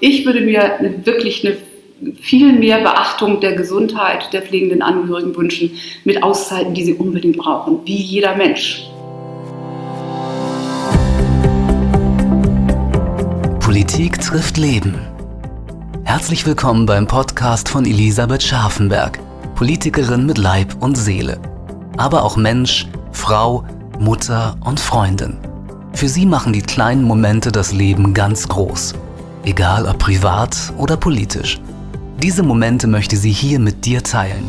Ich würde mir wirklich viel mehr Beachtung der Gesundheit der pflegenden Angehörigen wünschen, mit Auszeiten, die sie unbedingt brauchen, wie jeder Mensch. Politik trifft Leben. Herzlich willkommen beim Podcast von Elisabeth Scharfenberg, Politikerin mit Leib und Seele, aber auch Mensch, Frau, Mutter und Freundin. Für sie machen die kleinen Momente das Leben ganz groß, egal ob privat oder politisch. Diese Momente möchte sie hier mit dir teilen.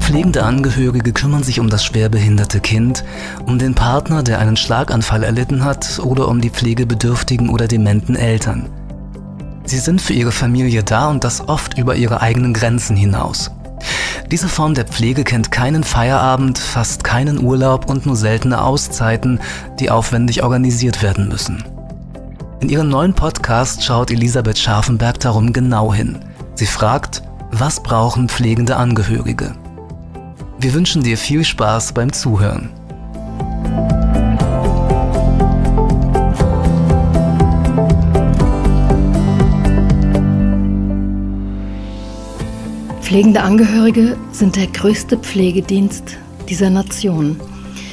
Pflegende Angehörige kümmern sich um das schwerbehinderte Kind, um den Partner, der einen Schlaganfall erlitten hat, oder um die pflegebedürftigen oder dementen Eltern. Sie sind für ihre Familie da und das oft über ihre eigenen Grenzen hinaus. Diese Form der Pflege kennt keinen Feierabend, fast keinen Urlaub und nur seltene Auszeiten, die aufwendig organisiert werden müssen. In ihrem neuen Podcast schaut Elisabeth Scharfenberg darum genau hin. Sie fragt, was brauchen pflegende Angehörige? Wir wünschen dir viel Spaß beim Zuhören. Pflegende Angehörige sind der größte Pflegedienst dieser Nation.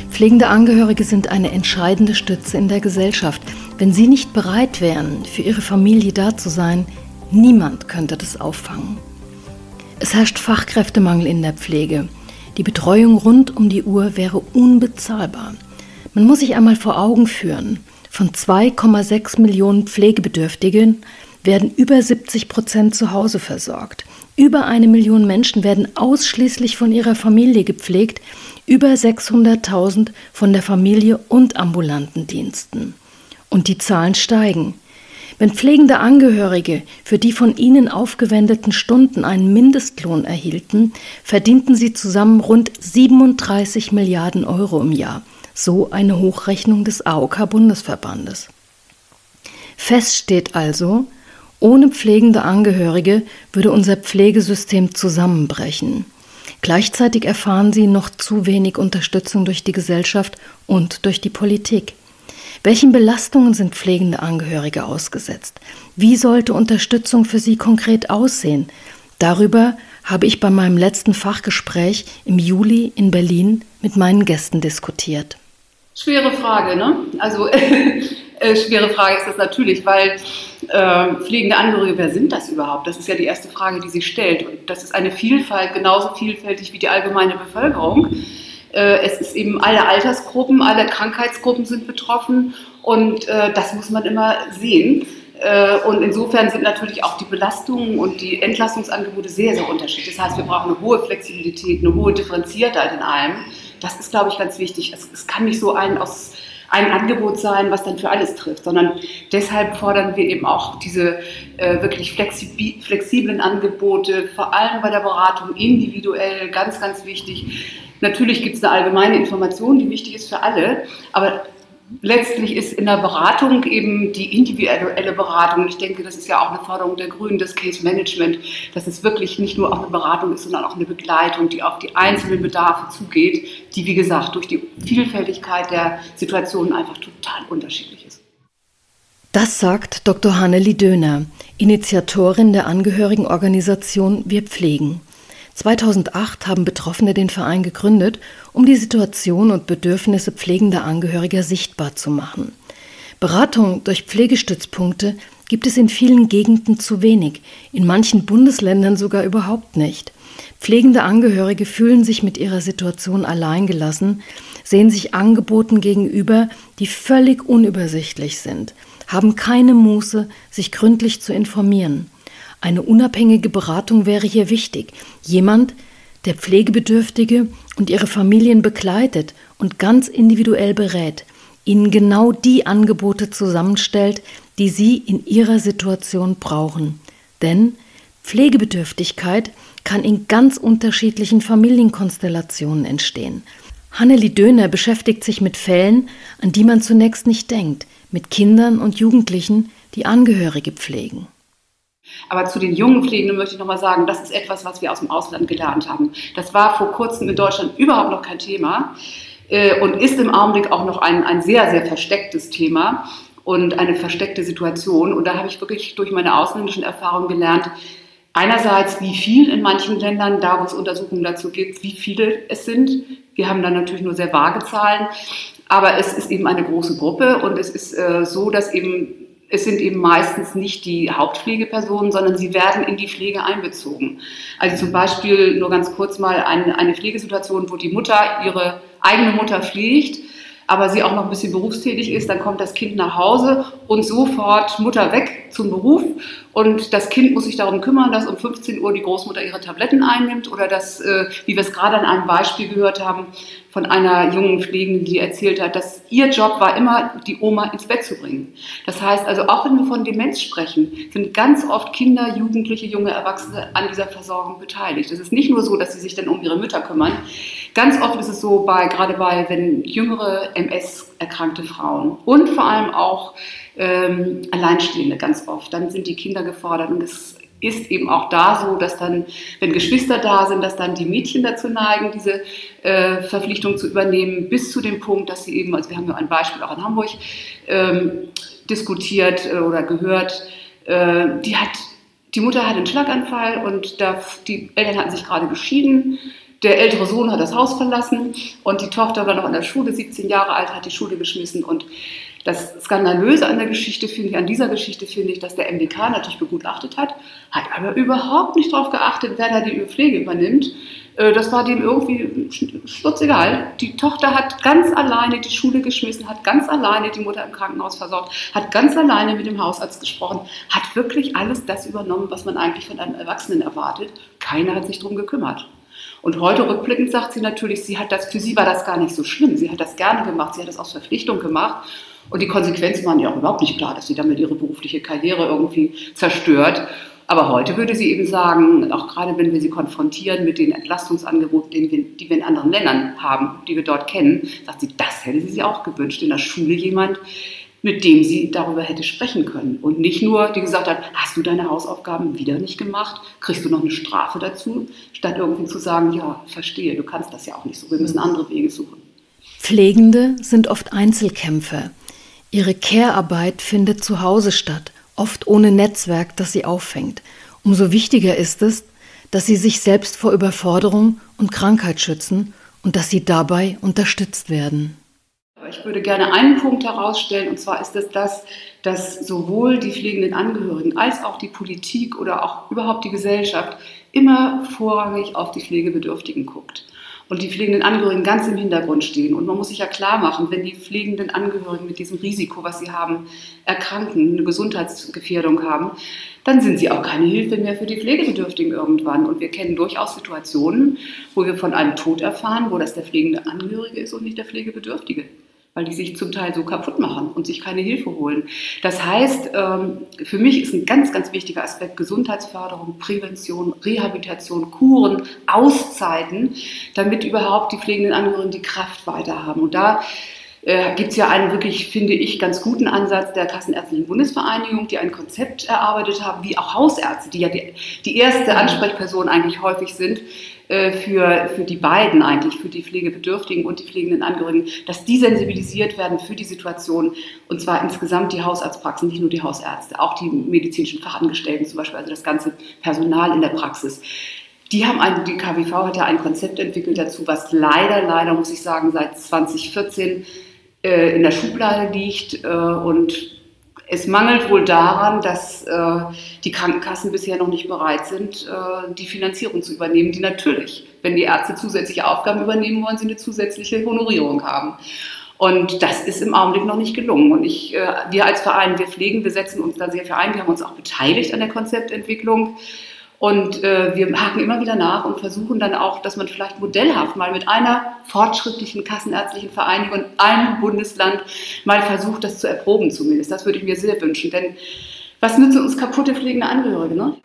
Pflegende Angehörige sind eine entscheidende Stütze in der Gesellschaft. Wenn sie nicht bereit wären, für ihre Familie da zu sein, niemand könnte das auffangen. Es herrscht Fachkräftemangel in der Pflege. Die Betreuung rund um die Uhr wäre unbezahlbar. Man muss sich einmal vor Augen führen, von 2,6 Millionen Pflegebedürftigen werden über 70% zu Hause versorgt. Über 1 Million Menschen werden ausschließlich von ihrer Familie gepflegt, über 600.000 von der Familie und ambulanten Diensten. Und die Zahlen steigen. Wenn pflegende Angehörige für die von ihnen aufgewendeten Stunden einen Mindestlohn erhielten, verdienten sie zusammen rund 37 Milliarden Euro im Jahr. So eine Hochrechnung des AOK-Bundesverbandes. Fest steht also, ohne pflegende Angehörige würde unser Pflegesystem zusammenbrechen. Gleichzeitig erfahren sie noch zu wenig Unterstützung durch die Gesellschaft und durch die Politik. Welchen Belastungen sind pflegende Angehörige ausgesetzt? Wie sollte Unterstützung für sie konkret aussehen? Darüber habe ich bei meinem letzten Fachgespräch im Juli in Berlin mit meinen Gästen diskutiert. Schwere Frage, ne? Also schwere Frage ist das natürlich, weil pflegende Angehörige, wer sind das überhaupt? Das ist ja die erste Frage, die sich stellt. Und das ist eine Vielfalt, genauso vielfältig wie die allgemeine Bevölkerung. Es ist eben alle Altersgruppen, alle Krankheitsgruppen sind betroffen und das muss man immer sehen. Und insofern sind natürlich auch die Belastungen und die Entlastungsangebote sehr, sehr unterschiedlich. Das heißt, wir brauchen eine hohe Flexibilität, eine hohe Differenziertheit in allem. Das ist, glaube ich, ganz wichtig. Es kann nicht so ein Angebot sein, was dann für alles trifft, sondern deshalb fordern wir eben auch diese wirklich flexiblen Angebote, vor allem bei der Beratung individuell, ganz, ganz wichtig. Natürlich gibt es eine allgemeine Information, die wichtig ist für alle, aber letztlich ist in der Beratung eben die individuelle Beratung, und ich denke, das ist ja auch eine Forderung der Grünen, das Case Management, dass es wirklich nicht nur auch eine Beratung ist, sondern auch eine Begleitung, die auf die einzelnen Bedarfe zugeht, die, wie gesagt, durch die Vielfältigkeit der Situationen einfach total unterschiedlich ist. Das sagt Dr. Hanneli Döner, Initiatorin der Angehörigenorganisation Wir pflegen. 2008 haben Betroffene den Verein gegründet, um die Situation und Bedürfnisse pflegender Angehöriger sichtbar zu machen. Beratung durch Pflegestützpunkte gibt es in vielen Gegenden zu wenig, in manchen Bundesländern sogar überhaupt nicht. Pflegende Angehörige fühlen sich mit ihrer Situation alleingelassen, sehen sich Angeboten gegenüber, die völlig unübersichtlich sind, haben keine Muße, sich gründlich zu informieren. Eine unabhängige Beratung wäre hier wichtig. Jemand, der Pflegebedürftige und ihre Familien begleitet und ganz individuell berät, ihnen genau die Angebote zusammenstellt, die sie in ihrer Situation brauchen. Denn Pflegebedürftigkeit kann in ganz unterschiedlichen Familienkonstellationen entstehen. Hanneli Döner beschäftigt sich mit Fällen, an die man zunächst nicht denkt, mit Kindern und Jugendlichen, die Angehörige pflegen. Aber zu den jungen Pflegenden möchte ich nochmal sagen, das ist etwas, was wir aus dem Ausland gelernt haben. Das war vor kurzem in Deutschland überhaupt noch kein Thema. und ist im Augenblick auch noch ein sehr, sehr verstecktes Thema und eine versteckte Situation. Und da habe ich wirklich durch meine ausländischen Erfahrungen gelernt, einerseits, wie viel in manchen Ländern, da wo es Untersuchungen dazu gibt, wie viele es sind. Wir haben dann natürlich nur sehr vage Zahlen, aber es ist eben eine große Gruppe und es ist so, dass eben, es sind eben meistens nicht die Hauptpflegepersonen, sondern sie werden in die Pflege einbezogen. Also zum Beispiel nur ganz kurz mal eine Pflegesituation, wo die Mutter ihre eigene Mutter pflegt, aber sie auch noch ein bisschen berufstätig ist, dann kommt das Kind nach Hause und sofort Mutter weg zum Beruf und das Kind muss sich darum kümmern, dass um 15 Uhr die Großmutter ihre Tabletten einnimmt oder dass, wie wir es gerade an einem Beispiel gehört haben, von einer jungen Pflegenden, die erzählt hat, dass ihr Job war immer, die Oma ins Bett zu bringen. Das heißt also, auch wenn wir von Demenz sprechen, sind ganz oft Kinder, Jugendliche, junge Erwachsene an dieser Versorgung beteiligt. Es ist nicht nur so, dass sie sich dann um ihre Mütter kümmern. Ganz oft ist es so, wenn jüngere MS-erkrankte Frauen und vor allem auch Alleinstehende ganz oft, dann sind die Kinder gefordert und es ist eben auch da so, dass dann, wenn Geschwister da sind, dass dann die Mädchen dazu neigen, diese Verpflichtung zu übernehmen, bis zu dem Punkt, dass sie eben, also wir haben ja ein Beispiel auch in Hamburg diskutiert oder gehört, die Mutter hat einen Schlaganfall und die Eltern hatten sich gerade geschieden. Der ältere Sohn hat das Haus verlassen und die Tochter war noch in der Schule, 17 Jahre alt, hat die Schule geschmissen. Und das Skandalöse an dieser Geschichte finde ich, dass der MDK natürlich begutachtet hat aber überhaupt nicht darauf geachtet, wer da die Pflege übernimmt. Das war dem irgendwie schnurzegal. Die Tochter hat ganz alleine die Schule geschmissen, hat ganz alleine die Mutter im Krankenhaus versorgt, hat ganz alleine mit dem Hausarzt gesprochen, hat wirklich alles das übernommen, was man eigentlich von einem Erwachsenen erwartet. Keiner hat sich darum gekümmert. Und heute rückblickend sagt sie natürlich, für sie war das gar nicht so schlimm. Sie hat das gerne gemacht, sie hat das aus Verpflichtung gemacht. Und die Konsequenzen waren ihr auch überhaupt nicht klar, dass sie damit ihre berufliche Karriere irgendwie zerstört. Aber heute würde sie eben sagen, auch gerade wenn wir sie konfrontieren mit den Entlastungsangeboten, die wir in anderen Ländern haben, die wir dort kennen, sagt sie, das hätte sie sich auch gewünscht, in der Schule jemand, mit dem sie darüber hätte sprechen können. Und nicht nur, die gesagt hat, hast du deine Hausaufgaben wieder nicht gemacht, kriegst du noch eine Strafe dazu, statt irgendwie zu sagen, ja, verstehe, du kannst das ja auch nicht so, wir müssen andere Wege suchen. Pflegende sind oft Einzelkämpfer. Ihre Care-Arbeit findet zu Hause statt, oft ohne Netzwerk, das sie auffängt. Umso wichtiger ist es, dass sie sich selbst vor Überforderung und Krankheit schützen und dass sie dabei unterstützt werden. Ich würde gerne einen Punkt herausstellen, und zwar ist es das, dass sowohl die pflegenden Angehörigen als auch die Politik oder auch überhaupt die Gesellschaft immer vorrangig auf die Pflegebedürftigen guckt und die pflegenden Angehörigen ganz im Hintergrund stehen. Und man muss sich ja klar machen, wenn die pflegenden Angehörigen mit diesem Risiko, was sie haben, erkranken, eine Gesundheitsgefährdung haben, dann sind sie auch keine Hilfe mehr für die Pflegebedürftigen irgendwann. Und wir kennen durchaus Situationen, wo wir von einem Tod erfahren, wo das der pflegende Angehörige ist und nicht der Pflegebedürftige, weil die sich zum Teil so kaputt machen und sich keine Hilfe holen. Das heißt, für mich ist ein ganz, ganz wichtiger Aspekt Gesundheitsförderung, Prävention, Rehabilitation, Kuren, Auszeiten, damit überhaupt die pflegenden Angehörigen die Kraft weiter haben. Und da gibt es ja einen wirklich, finde ich, ganz guten Ansatz der Kassenärztlichen Bundesvereinigung, die ein Konzept erarbeitet haben, wie auch Hausärzte, die ja die erste Ansprechperson eigentlich häufig sind, für die beiden eigentlich, für die Pflegebedürftigen und die pflegenden Angehörigen, dass die sensibilisiert werden für die Situation und zwar insgesamt die Hausarztpraxen, nicht nur die Hausärzte, auch die medizinischen Fachangestellten zum Beispiel, also das ganze Personal in der Praxis. Die KBV hat ja ein Konzept entwickelt dazu, was leider, muss ich sagen, seit 2014 in der Schublade liegt und es mangelt wohl daran, dass die Krankenkassen bisher noch nicht bereit sind, die Finanzierung zu übernehmen, die natürlich, wenn die Ärzte zusätzliche Aufgaben übernehmen wollen, sie eine zusätzliche Honorierung haben. Und das ist im Augenblick noch nicht gelungen. Und wir als Verein, wir pflegen, wir setzen uns da sehr für ein, wir haben uns auch beteiligt an der Konzeptentwicklung. Und wir haken immer wieder nach und versuchen dann auch, dass man vielleicht modellhaft mal mit einer fortschrittlichen kassenärztlichen Vereinigung in einem Bundesland mal versucht, das zu erproben zumindest. Das würde ich mir sehr wünschen, denn was nützen uns kaputte pflegende Angehörige, ne?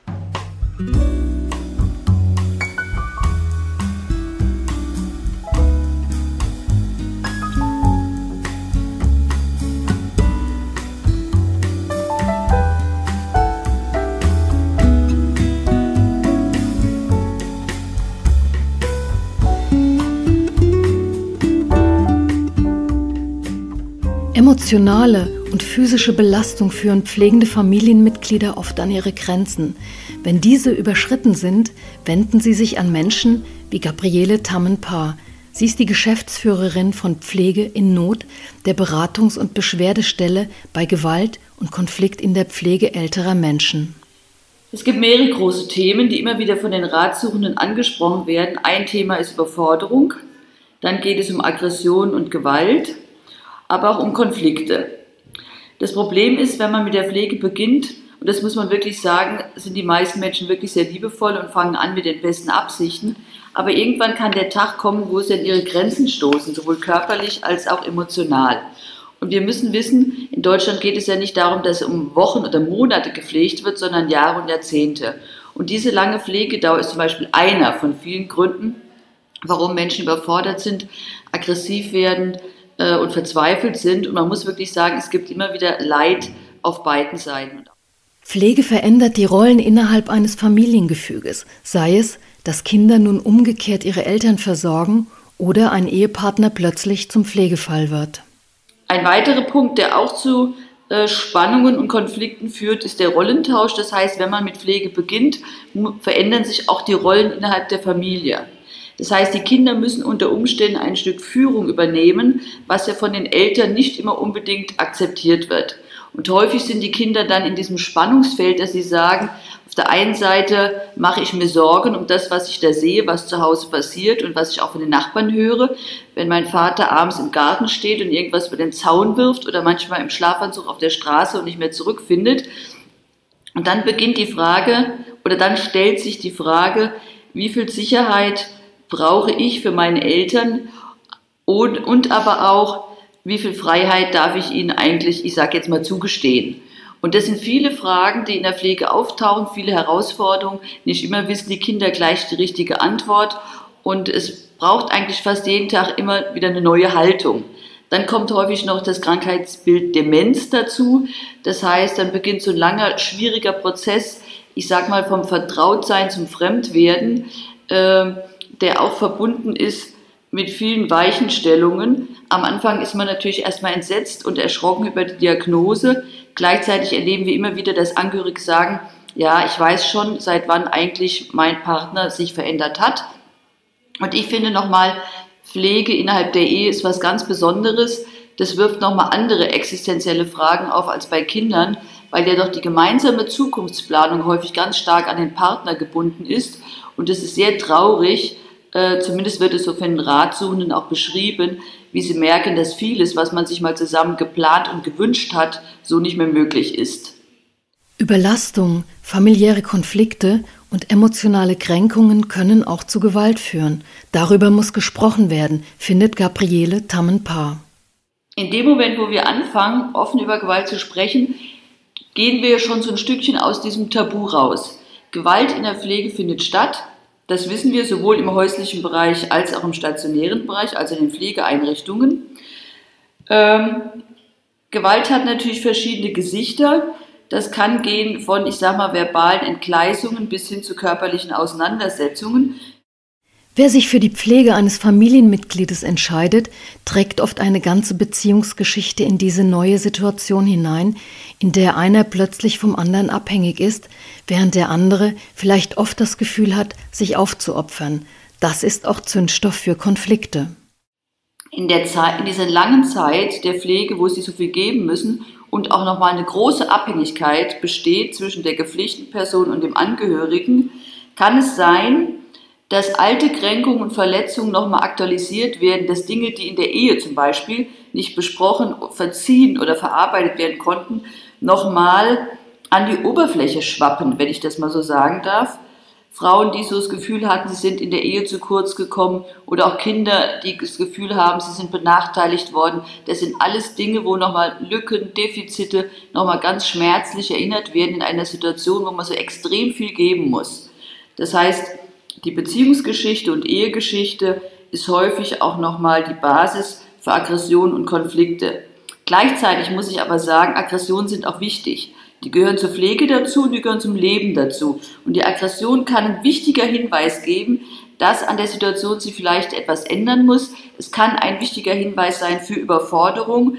Emotionale und physische Belastung führen pflegende Familienmitglieder oft an ihre Grenzen. Wenn diese überschritten sind, wenden sie sich an Menschen wie Gabriele Tammenpaar. Sie ist die Geschäftsführerin von Pflege in Not, der Beratungs- und Beschwerdestelle bei Gewalt und Konflikt in der Pflege älterer Menschen. Es gibt mehrere große Themen, die immer wieder von den Ratsuchenden angesprochen werden. Ein Thema ist Überforderung, dann geht es um Aggression und Gewalt, aber auch um Konflikte. Das Problem ist, wenn man mit der Pflege beginnt, und das muss man wirklich sagen, sind die meisten Menschen wirklich sehr liebevoll und fangen an mit den besten Absichten. Aber irgendwann kann der Tag kommen, wo sie an ihre Grenzen stoßen, sowohl körperlich als auch emotional. Und wir müssen wissen, in Deutschland geht es ja nicht darum, dass um Wochen oder Monate gepflegt wird, sondern Jahre und Jahrzehnte. Und diese lange Pflegedauer ist zum Beispiel einer von vielen Gründen, warum Menschen überfordert sind, aggressiv werden und verzweifelt sind. Und man muss wirklich sagen, es gibt immer wieder Leid auf beiden Seiten. Pflege verändert die Rollen innerhalb eines Familiengefüges, sei es, dass Kinder nun umgekehrt ihre Eltern versorgen oder ein Ehepartner plötzlich zum Pflegefall wird. Ein weiterer Punkt, der auch zu Spannungen und Konflikten führt, ist der Rollentausch. Das heißt, wenn man mit Pflege beginnt, verändern sich auch die Rollen innerhalb der Familie. Das heißt, die Kinder müssen unter Umständen ein Stück Führung übernehmen, was ja von den Eltern nicht immer unbedingt akzeptiert wird. Und häufig sind die Kinder dann in diesem Spannungsfeld, dass sie sagen, auf der einen Seite mache ich mir Sorgen um das, was ich da sehe, was zu Hause passiert und was ich auch von den Nachbarn höre. Wenn mein Vater abends im Garten steht und irgendwas über den Zaun wirft oder manchmal im Schlafanzug auf der Straße und nicht mehr zurückfindet. Und dann beginnt die Frage, oder dann stellt sich die Frage, wie viel Sicherheit brauche ich für meine Eltern und aber auch, wie viel Freiheit darf ich ihnen eigentlich, ich sage jetzt mal, zugestehen? Und das sind viele Fragen, die in der Pflege auftauchen, viele Herausforderungen. Nicht immer wissen die Kinder gleich die richtige Antwort. Und es braucht eigentlich fast jeden Tag immer wieder eine neue Haltung. Dann kommt häufig noch das Krankheitsbild Demenz dazu. Das heißt, dann beginnt so ein langer, schwieriger Prozess, ich sage mal, vom Vertrautsein zum Fremdwerden, der auch verbunden ist mit vielen Weichenstellungen. Am Anfang ist man natürlich erstmal entsetzt und erschrocken über die Diagnose. Gleichzeitig erleben wir immer wieder, dass Angehörige sagen, ja, ich weiß schon, seit wann eigentlich mein Partner sich verändert hat. Und ich finde nochmal, Pflege innerhalb der Ehe ist was ganz Besonderes. Das wirft nochmal andere existenzielle Fragen auf als bei Kindern, weil ja doch die gemeinsame Zukunftsplanung häufig ganz stark an den Partner gebunden ist. Und es ist sehr traurig, zumindest wird es so von den Ratsuchenden auch beschrieben, wie sie merken, dass vieles, was man sich mal zusammen geplant und gewünscht hat, so nicht mehr möglich ist. Überlastung, familiäre Konflikte und emotionale Kränkungen können auch zu Gewalt führen. Darüber muss gesprochen werden, findet Gabriele Tammenpaar. In dem Moment, wo wir anfangen, offen über Gewalt zu sprechen, gehen wir schon so ein Stückchen aus diesem Tabu raus. Gewalt in der Pflege findet statt. Das wissen wir sowohl im häuslichen Bereich als auch im stationären Bereich, also in den Pflegeeinrichtungen. Gewalt hat natürlich verschiedene Gesichter. Das kann gehen von, ich sag mal, verbalen Entgleisungen bis hin zu körperlichen Auseinandersetzungen. Wer sich für die Pflege eines Familienmitgliedes entscheidet, trägt oft eine ganze Beziehungsgeschichte in diese neue Situation hinein, in der einer plötzlich vom anderen abhängig ist, während der andere vielleicht oft das Gefühl hat, sich aufzuopfern. Das ist auch Zündstoff für Konflikte. In dieser langen Zeit der Pflege, wo sie so viel geben müssen und auch nochmal eine große Abhängigkeit besteht zwischen der gepflegten Person und dem Angehörigen, kann es sein, dass alte Kränkungen und Verletzungen nochmal aktualisiert werden, dass Dinge, die in der Ehe zum Beispiel nicht besprochen, verziehen oder verarbeitet werden konnten, nochmal an die Oberfläche schwappen, wenn ich das mal so sagen darf. Frauen, die so das Gefühl hatten, sie sind in der Ehe zu kurz gekommen, oder auch Kinder, die das Gefühl haben, sie sind benachteiligt worden. Das sind alles Dinge, wo nochmal Lücken, Defizite, nochmal ganz schmerzlich erinnert werden in einer Situation, wo man so extrem viel geben muss. Das heißt, die Beziehungsgeschichte und Ehegeschichte ist häufig auch nochmal die Basis für Aggressionen und Konflikte. Gleichzeitig muss ich aber sagen, Aggressionen sind auch wichtig. Die gehören zur Pflege dazu und die gehören zum Leben dazu. Und die Aggression kann ein wichtiger Hinweis geben, dass an der Situation sich vielleicht etwas ändern muss. Es kann ein wichtiger Hinweis sein für Überforderung.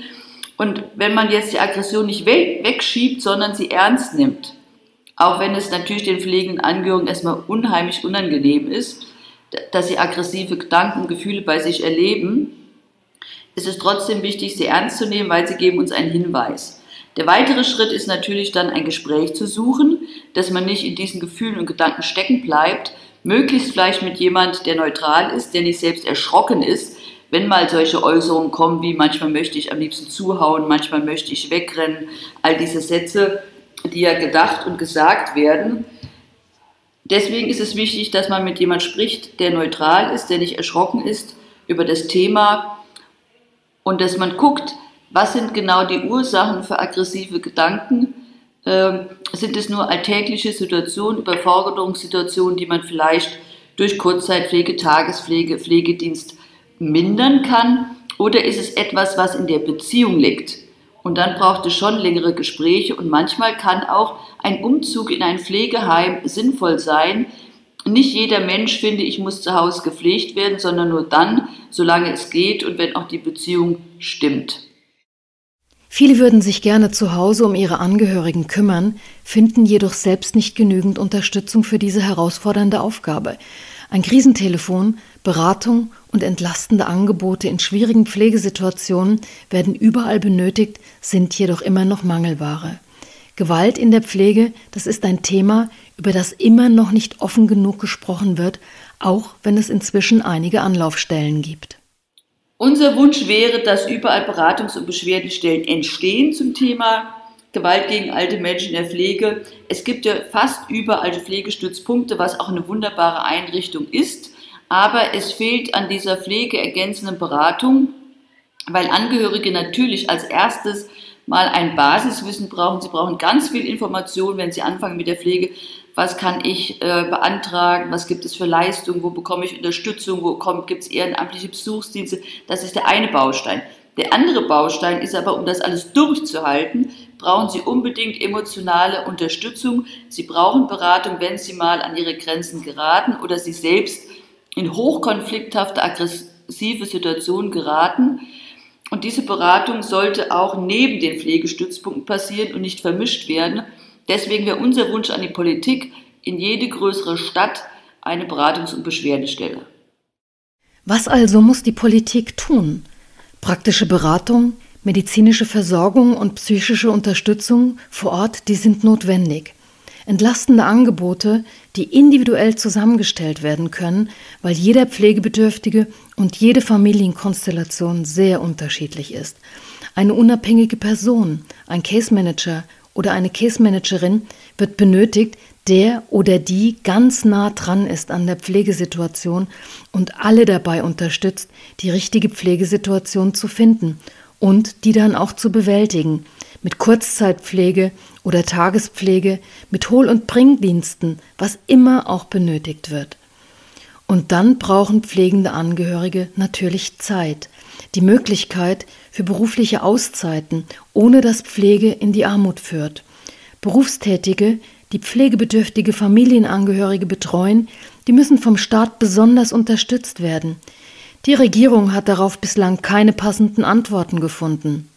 Und wenn man jetzt die Aggression nicht wegschiebt, sondern sie ernst nimmt, auch wenn es natürlich den pflegenden Angehörigen erstmal unheimlich unangenehm ist, dass sie aggressive Gedanken und Gefühle bei sich erleben, ist es trotzdem wichtig, sie ernst zu nehmen, weil sie geben uns einen Hinweis. Der weitere Schritt ist natürlich dann, ein Gespräch zu suchen, dass man nicht in diesen Gefühlen und Gedanken stecken bleibt, möglichst vielleicht mit jemandem, der neutral ist, der nicht selbst erschrocken ist, wenn mal solche Äußerungen kommen wie manchmal möchte ich am liebsten zuhauen, manchmal möchte ich wegrennen, all diese Sätze, die ja gedacht und gesagt werden. Deswegen ist es wichtig, dass man mit jemandem spricht, der neutral ist, der nicht erschrocken ist über das Thema und dass man guckt, was sind genau die Ursachen für aggressive Gedanken? Sind es nur alltägliche Situationen, Überforderungssituationen, die man vielleicht durch Kurzzeitpflege, Tagespflege, Pflegedienst mindern kann? Oder ist es etwas, was in der Beziehung liegt? Und dann braucht es schon längere Gespräche und manchmal kann auch ein Umzug in ein Pflegeheim sinnvoll sein. Nicht jeder Mensch, finde ich, muss zu Hause gepflegt werden, sondern nur dann, solange es geht und wenn auch die Beziehung stimmt. Viele würden sich gerne zu Hause um ihre Angehörigen kümmern, finden jedoch selbst nicht genügend Unterstützung für diese herausfordernde Aufgabe. Ein Krisentelefon, Beratung und entlastende Angebote in schwierigen Pflegesituationen werden überall benötigt, sind jedoch immer noch Mangelware. Gewalt in der Pflege, das ist ein Thema, über das immer noch nicht offen genug gesprochen wird, auch wenn es inzwischen einige Anlaufstellen gibt. Unser Wunsch wäre, dass überall Beratungs- und Beschwerdestellen entstehen zum Thema Gewalt gegen alte Menschen in der Pflege. Es gibt ja fast überall Pflegestützpunkte, was auch eine wunderbare Einrichtung ist. Aber es fehlt an dieser pflegeergänzenden Beratung, weil Angehörige natürlich als erstes mal ein Basiswissen brauchen. Sie brauchen ganz viel Information, wenn sie anfangen mit der Pflege. Was kann ich beantragen? Was gibt es für Leistungen? Wo bekomme ich Unterstützung? Wo gibt es ehrenamtliche Besuchsdienste? Das ist der eine Baustein. Der andere Baustein ist aber, um das alles durchzuhalten, brauchen Sie unbedingt emotionale Unterstützung. Sie brauchen Beratung, wenn Sie mal an Ihre Grenzen geraten oder Sie selbst in hochkonflikthafte, aggressive Situationen geraten. Und diese Beratung sollte auch neben den Pflegestützpunkten passieren und nicht vermischt werden. Deswegen wäre unser Wunsch an die Politik, in jede größere Stadt eine Beratungs- und Beschwerdestelle. Was also muss die Politik tun? Praktische Beratung, medizinische Versorgung und psychische Unterstützung vor Ort, die sind notwendig. Entlastende Angebote, die individuell zusammengestellt werden können, weil jeder Pflegebedürftige und jede Familienkonstellation sehr unterschiedlich ist. Eine unabhängige Person, ein Case Manager oder eine Case Managerin wird benötigt, der oder die ganz nah dran ist an der Pflegesituation und alle dabei unterstützt, die richtige Pflegesituation zu finden und die dann auch zu bewältigen. Mit Kurzzeitpflege oder Tagespflege, mit Hol- und Bringdiensten, was immer auch benötigt wird. Und dann brauchen pflegende Angehörige natürlich Zeit, die Möglichkeit für berufliche Auszeiten, ohne dass Pflege in die Armut führt. Berufstätige, die pflegebedürftige Familienangehörige betreuen, die müssen vom Staat besonders unterstützt werden. Die Regierung hat darauf bislang keine passenden Antworten gefunden.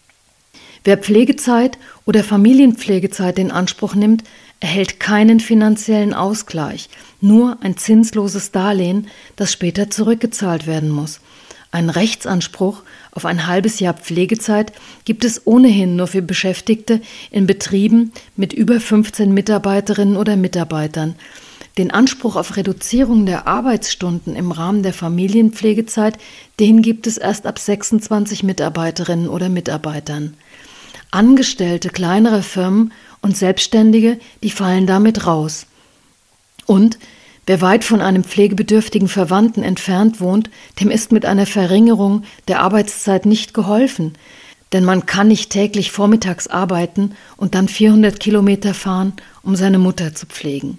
Wer Pflegezeit oder Familienpflegezeit in Anspruch nimmt, erhält keinen finanziellen Ausgleich, nur ein zinsloses Darlehen, das später zurückgezahlt werden muss. Einen Rechtsanspruch auf ein halbes Jahr Pflegezeit gibt es ohnehin nur für Beschäftigte in Betrieben mit über 15 Mitarbeiterinnen oder Mitarbeitern. Den Anspruch auf Reduzierung der Arbeitsstunden im Rahmen der Familienpflegezeit, den gibt es erst ab 26 Mitarbeiterinnen oder Mitarbeitern. Angestellte kleinerer Firmen und Selbstständige, die fallen damit raus. Und wer weit von einem pflegebedürftigen Verwandten entfernt wohnt, dem ist mit einer Verringerung der Arbeitszeit nicht geholfen. Denn man kann nicht täglich vormittags arbeiten und dann 400 Kilometer fahren, um seine Mutter zu pflegen.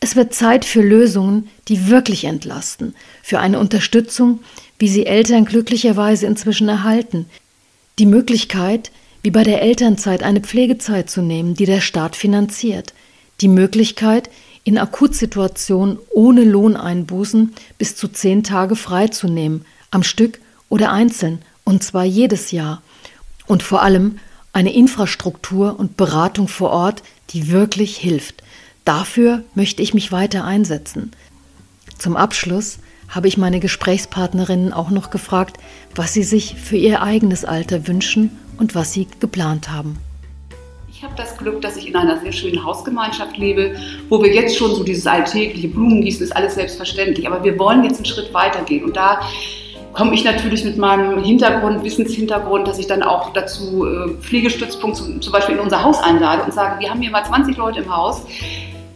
Es wird Zeit für Lösungen, die wirklich entlasten, für eine Unterstützung, wie sie Eltern glücklicherweise inzwischen erhalten. Die Möglichkeit, wie bei der Elternzeit eine Pflegezeit zu nehmen, die der Staat finanziert. Die Möglichkeit, in Akutsituationen ohne Lohneinbußen bis zu 10 Tage freizunehmen, am Stück oder einzeln, und zwar jedes Jahr. und vor allem eine Infrastruktur und Beratung vor Ort, die wirklich hilft. Dafür möchte ich mich weiter einsetzen. Zum Abschluss habe ich meine Gesprächspartnerinnen auch noch gefragt, was sie sich für ihr eigenes Alter wünschen und was sie geplant haben. Ich habe das Glück, dass ich in einer sehr schönen Hausgemeinschaft lebe, wo wir jetzt schon so dieses alltägliche Blumengießen, ist alles selbstverständlich, aber wir wollen jetzt einen Schritt weitergehen und da komme ich natürlich mit meinem Hintergrund, Wissenshintergrund, dass ich dann auch dazu Pflegestützpunkt zum Beispiel in unser Haus einlade und sage, wir haben hier mal 20 Leute im Haus,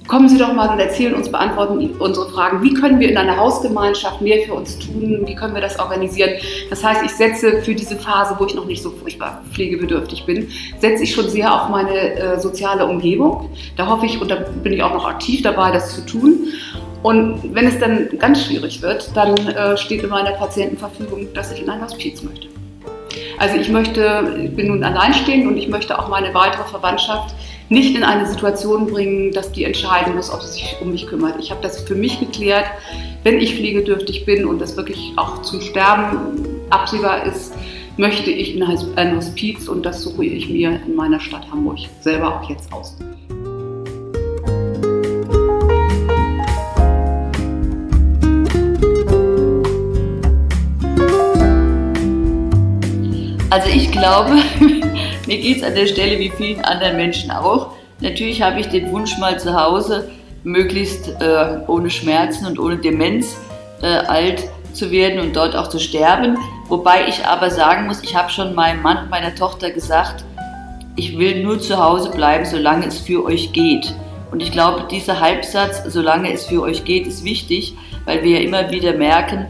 kommen Sie doch mal und erzählen uns, beantworten unsere Fragen, wie können wir in einer Hausgemeinschaft mehr für uns tun, wie können wir das organisieren. Das heißt, ich setze für diese Phase, wo ich noch nicht so furchtbar pflegebedürftig bin, setze ich schon sehr auf meine soziale Umgebung. Da hoffe ich, und da bin ich auch noch aktiv dabei, das zu tun. Und wenn es dann ganz schwierig wird, dann steht in meiner Patientenverfügung, dass ich in ein Hospiz möchte. Also ich bin nun alleinstehend und ich möchte auch meine weitere Verwandtschaft nicht in eine Situation bringen, dass die entscheiden muss, ob sie sich um mich kümmert. Ich habe das für mich geklärt, wenn ich pflegedürftig bin und das wirklich auch zum Sterben absehbar ist, möchte ich in ein Hospiz und das suche ich mir in meiner Stadt Hamburg selber auch jetzt aus. Also ich glaube, mir geht es an der Stelle wie vielen anderen Menschen auch. Natürlich habe ich den Wunsch, mal zu Hause möglichst ohne Schmerzen und ohne Demenz alt zu werden und dort auch zu sterben. Wobei ich aber sagen muss, ich habe schon meinem Mann und meiner Tochter gesagt, ich will nur zu Hause bleiben, solange es für euch geht. Und ich glaube, dieser Halbsatz, solange es für euch geht, ist wichtig, weil wir ja immer wieder merken,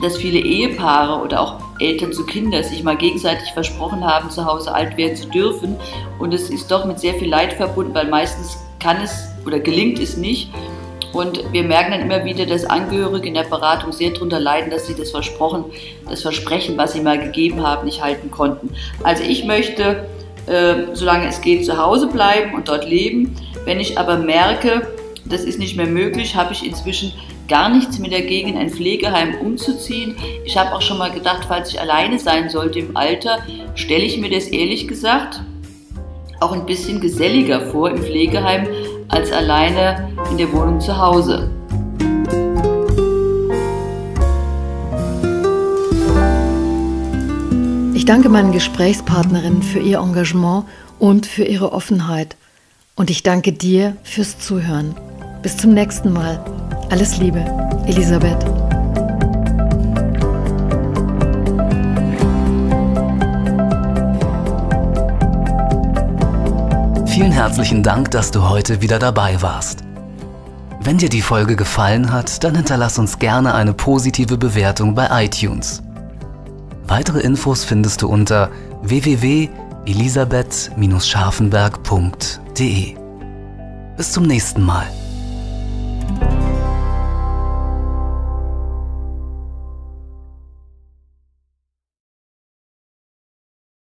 dass viele Ehepaare oder auch Eltern zu Kindern sich mal gegenseitig versprochen haben, zu Hause alt werden zu dürfen. Und es ist doch mit sehr viel Leid verbunden, weil meistens kann es oder gelingt es nicht. Und wir merken dann immer wieder, dass Angehörige in der Beratung sehr darunter leiden, dass sie das Versprechen, was sie mal gegeben haben, nicht halten konnten. Also ich möchte, solange es geht, zu Hause bleiben und dort leben. Wenn ich aber merke, das ist nicht mehr möglich, habe ich inzwischen gar nichts mehr dagegen, in ein Pflegeheim umzuziehen. Ich habe auch schon mal gedacht, falls ich alleine sein sollte im Alter, stelle ich mir das ehrlich gesagt auch ein bisschen geselliger vor im Pflegeheim als alleine in der Wohnung zu Hause. Ich danke meinen Gesprächspartnerinnen für ihr Engagement und für ihre Offenheit. Und ich danke dir fürs Zuhören. Bis zum nächsten Mal. Alles Liebe, Elisabeth. Vielen herzlichen Dank, dass du heute wieder dabei warst. Wenn dir die Folge gefallen hat, dann hinterlass uns gerne eine positive Bewertung bei iTunes. Weitere Infos findest du unter www.elisabeth-scharfenberg.de. Bis zum nächsten Mal.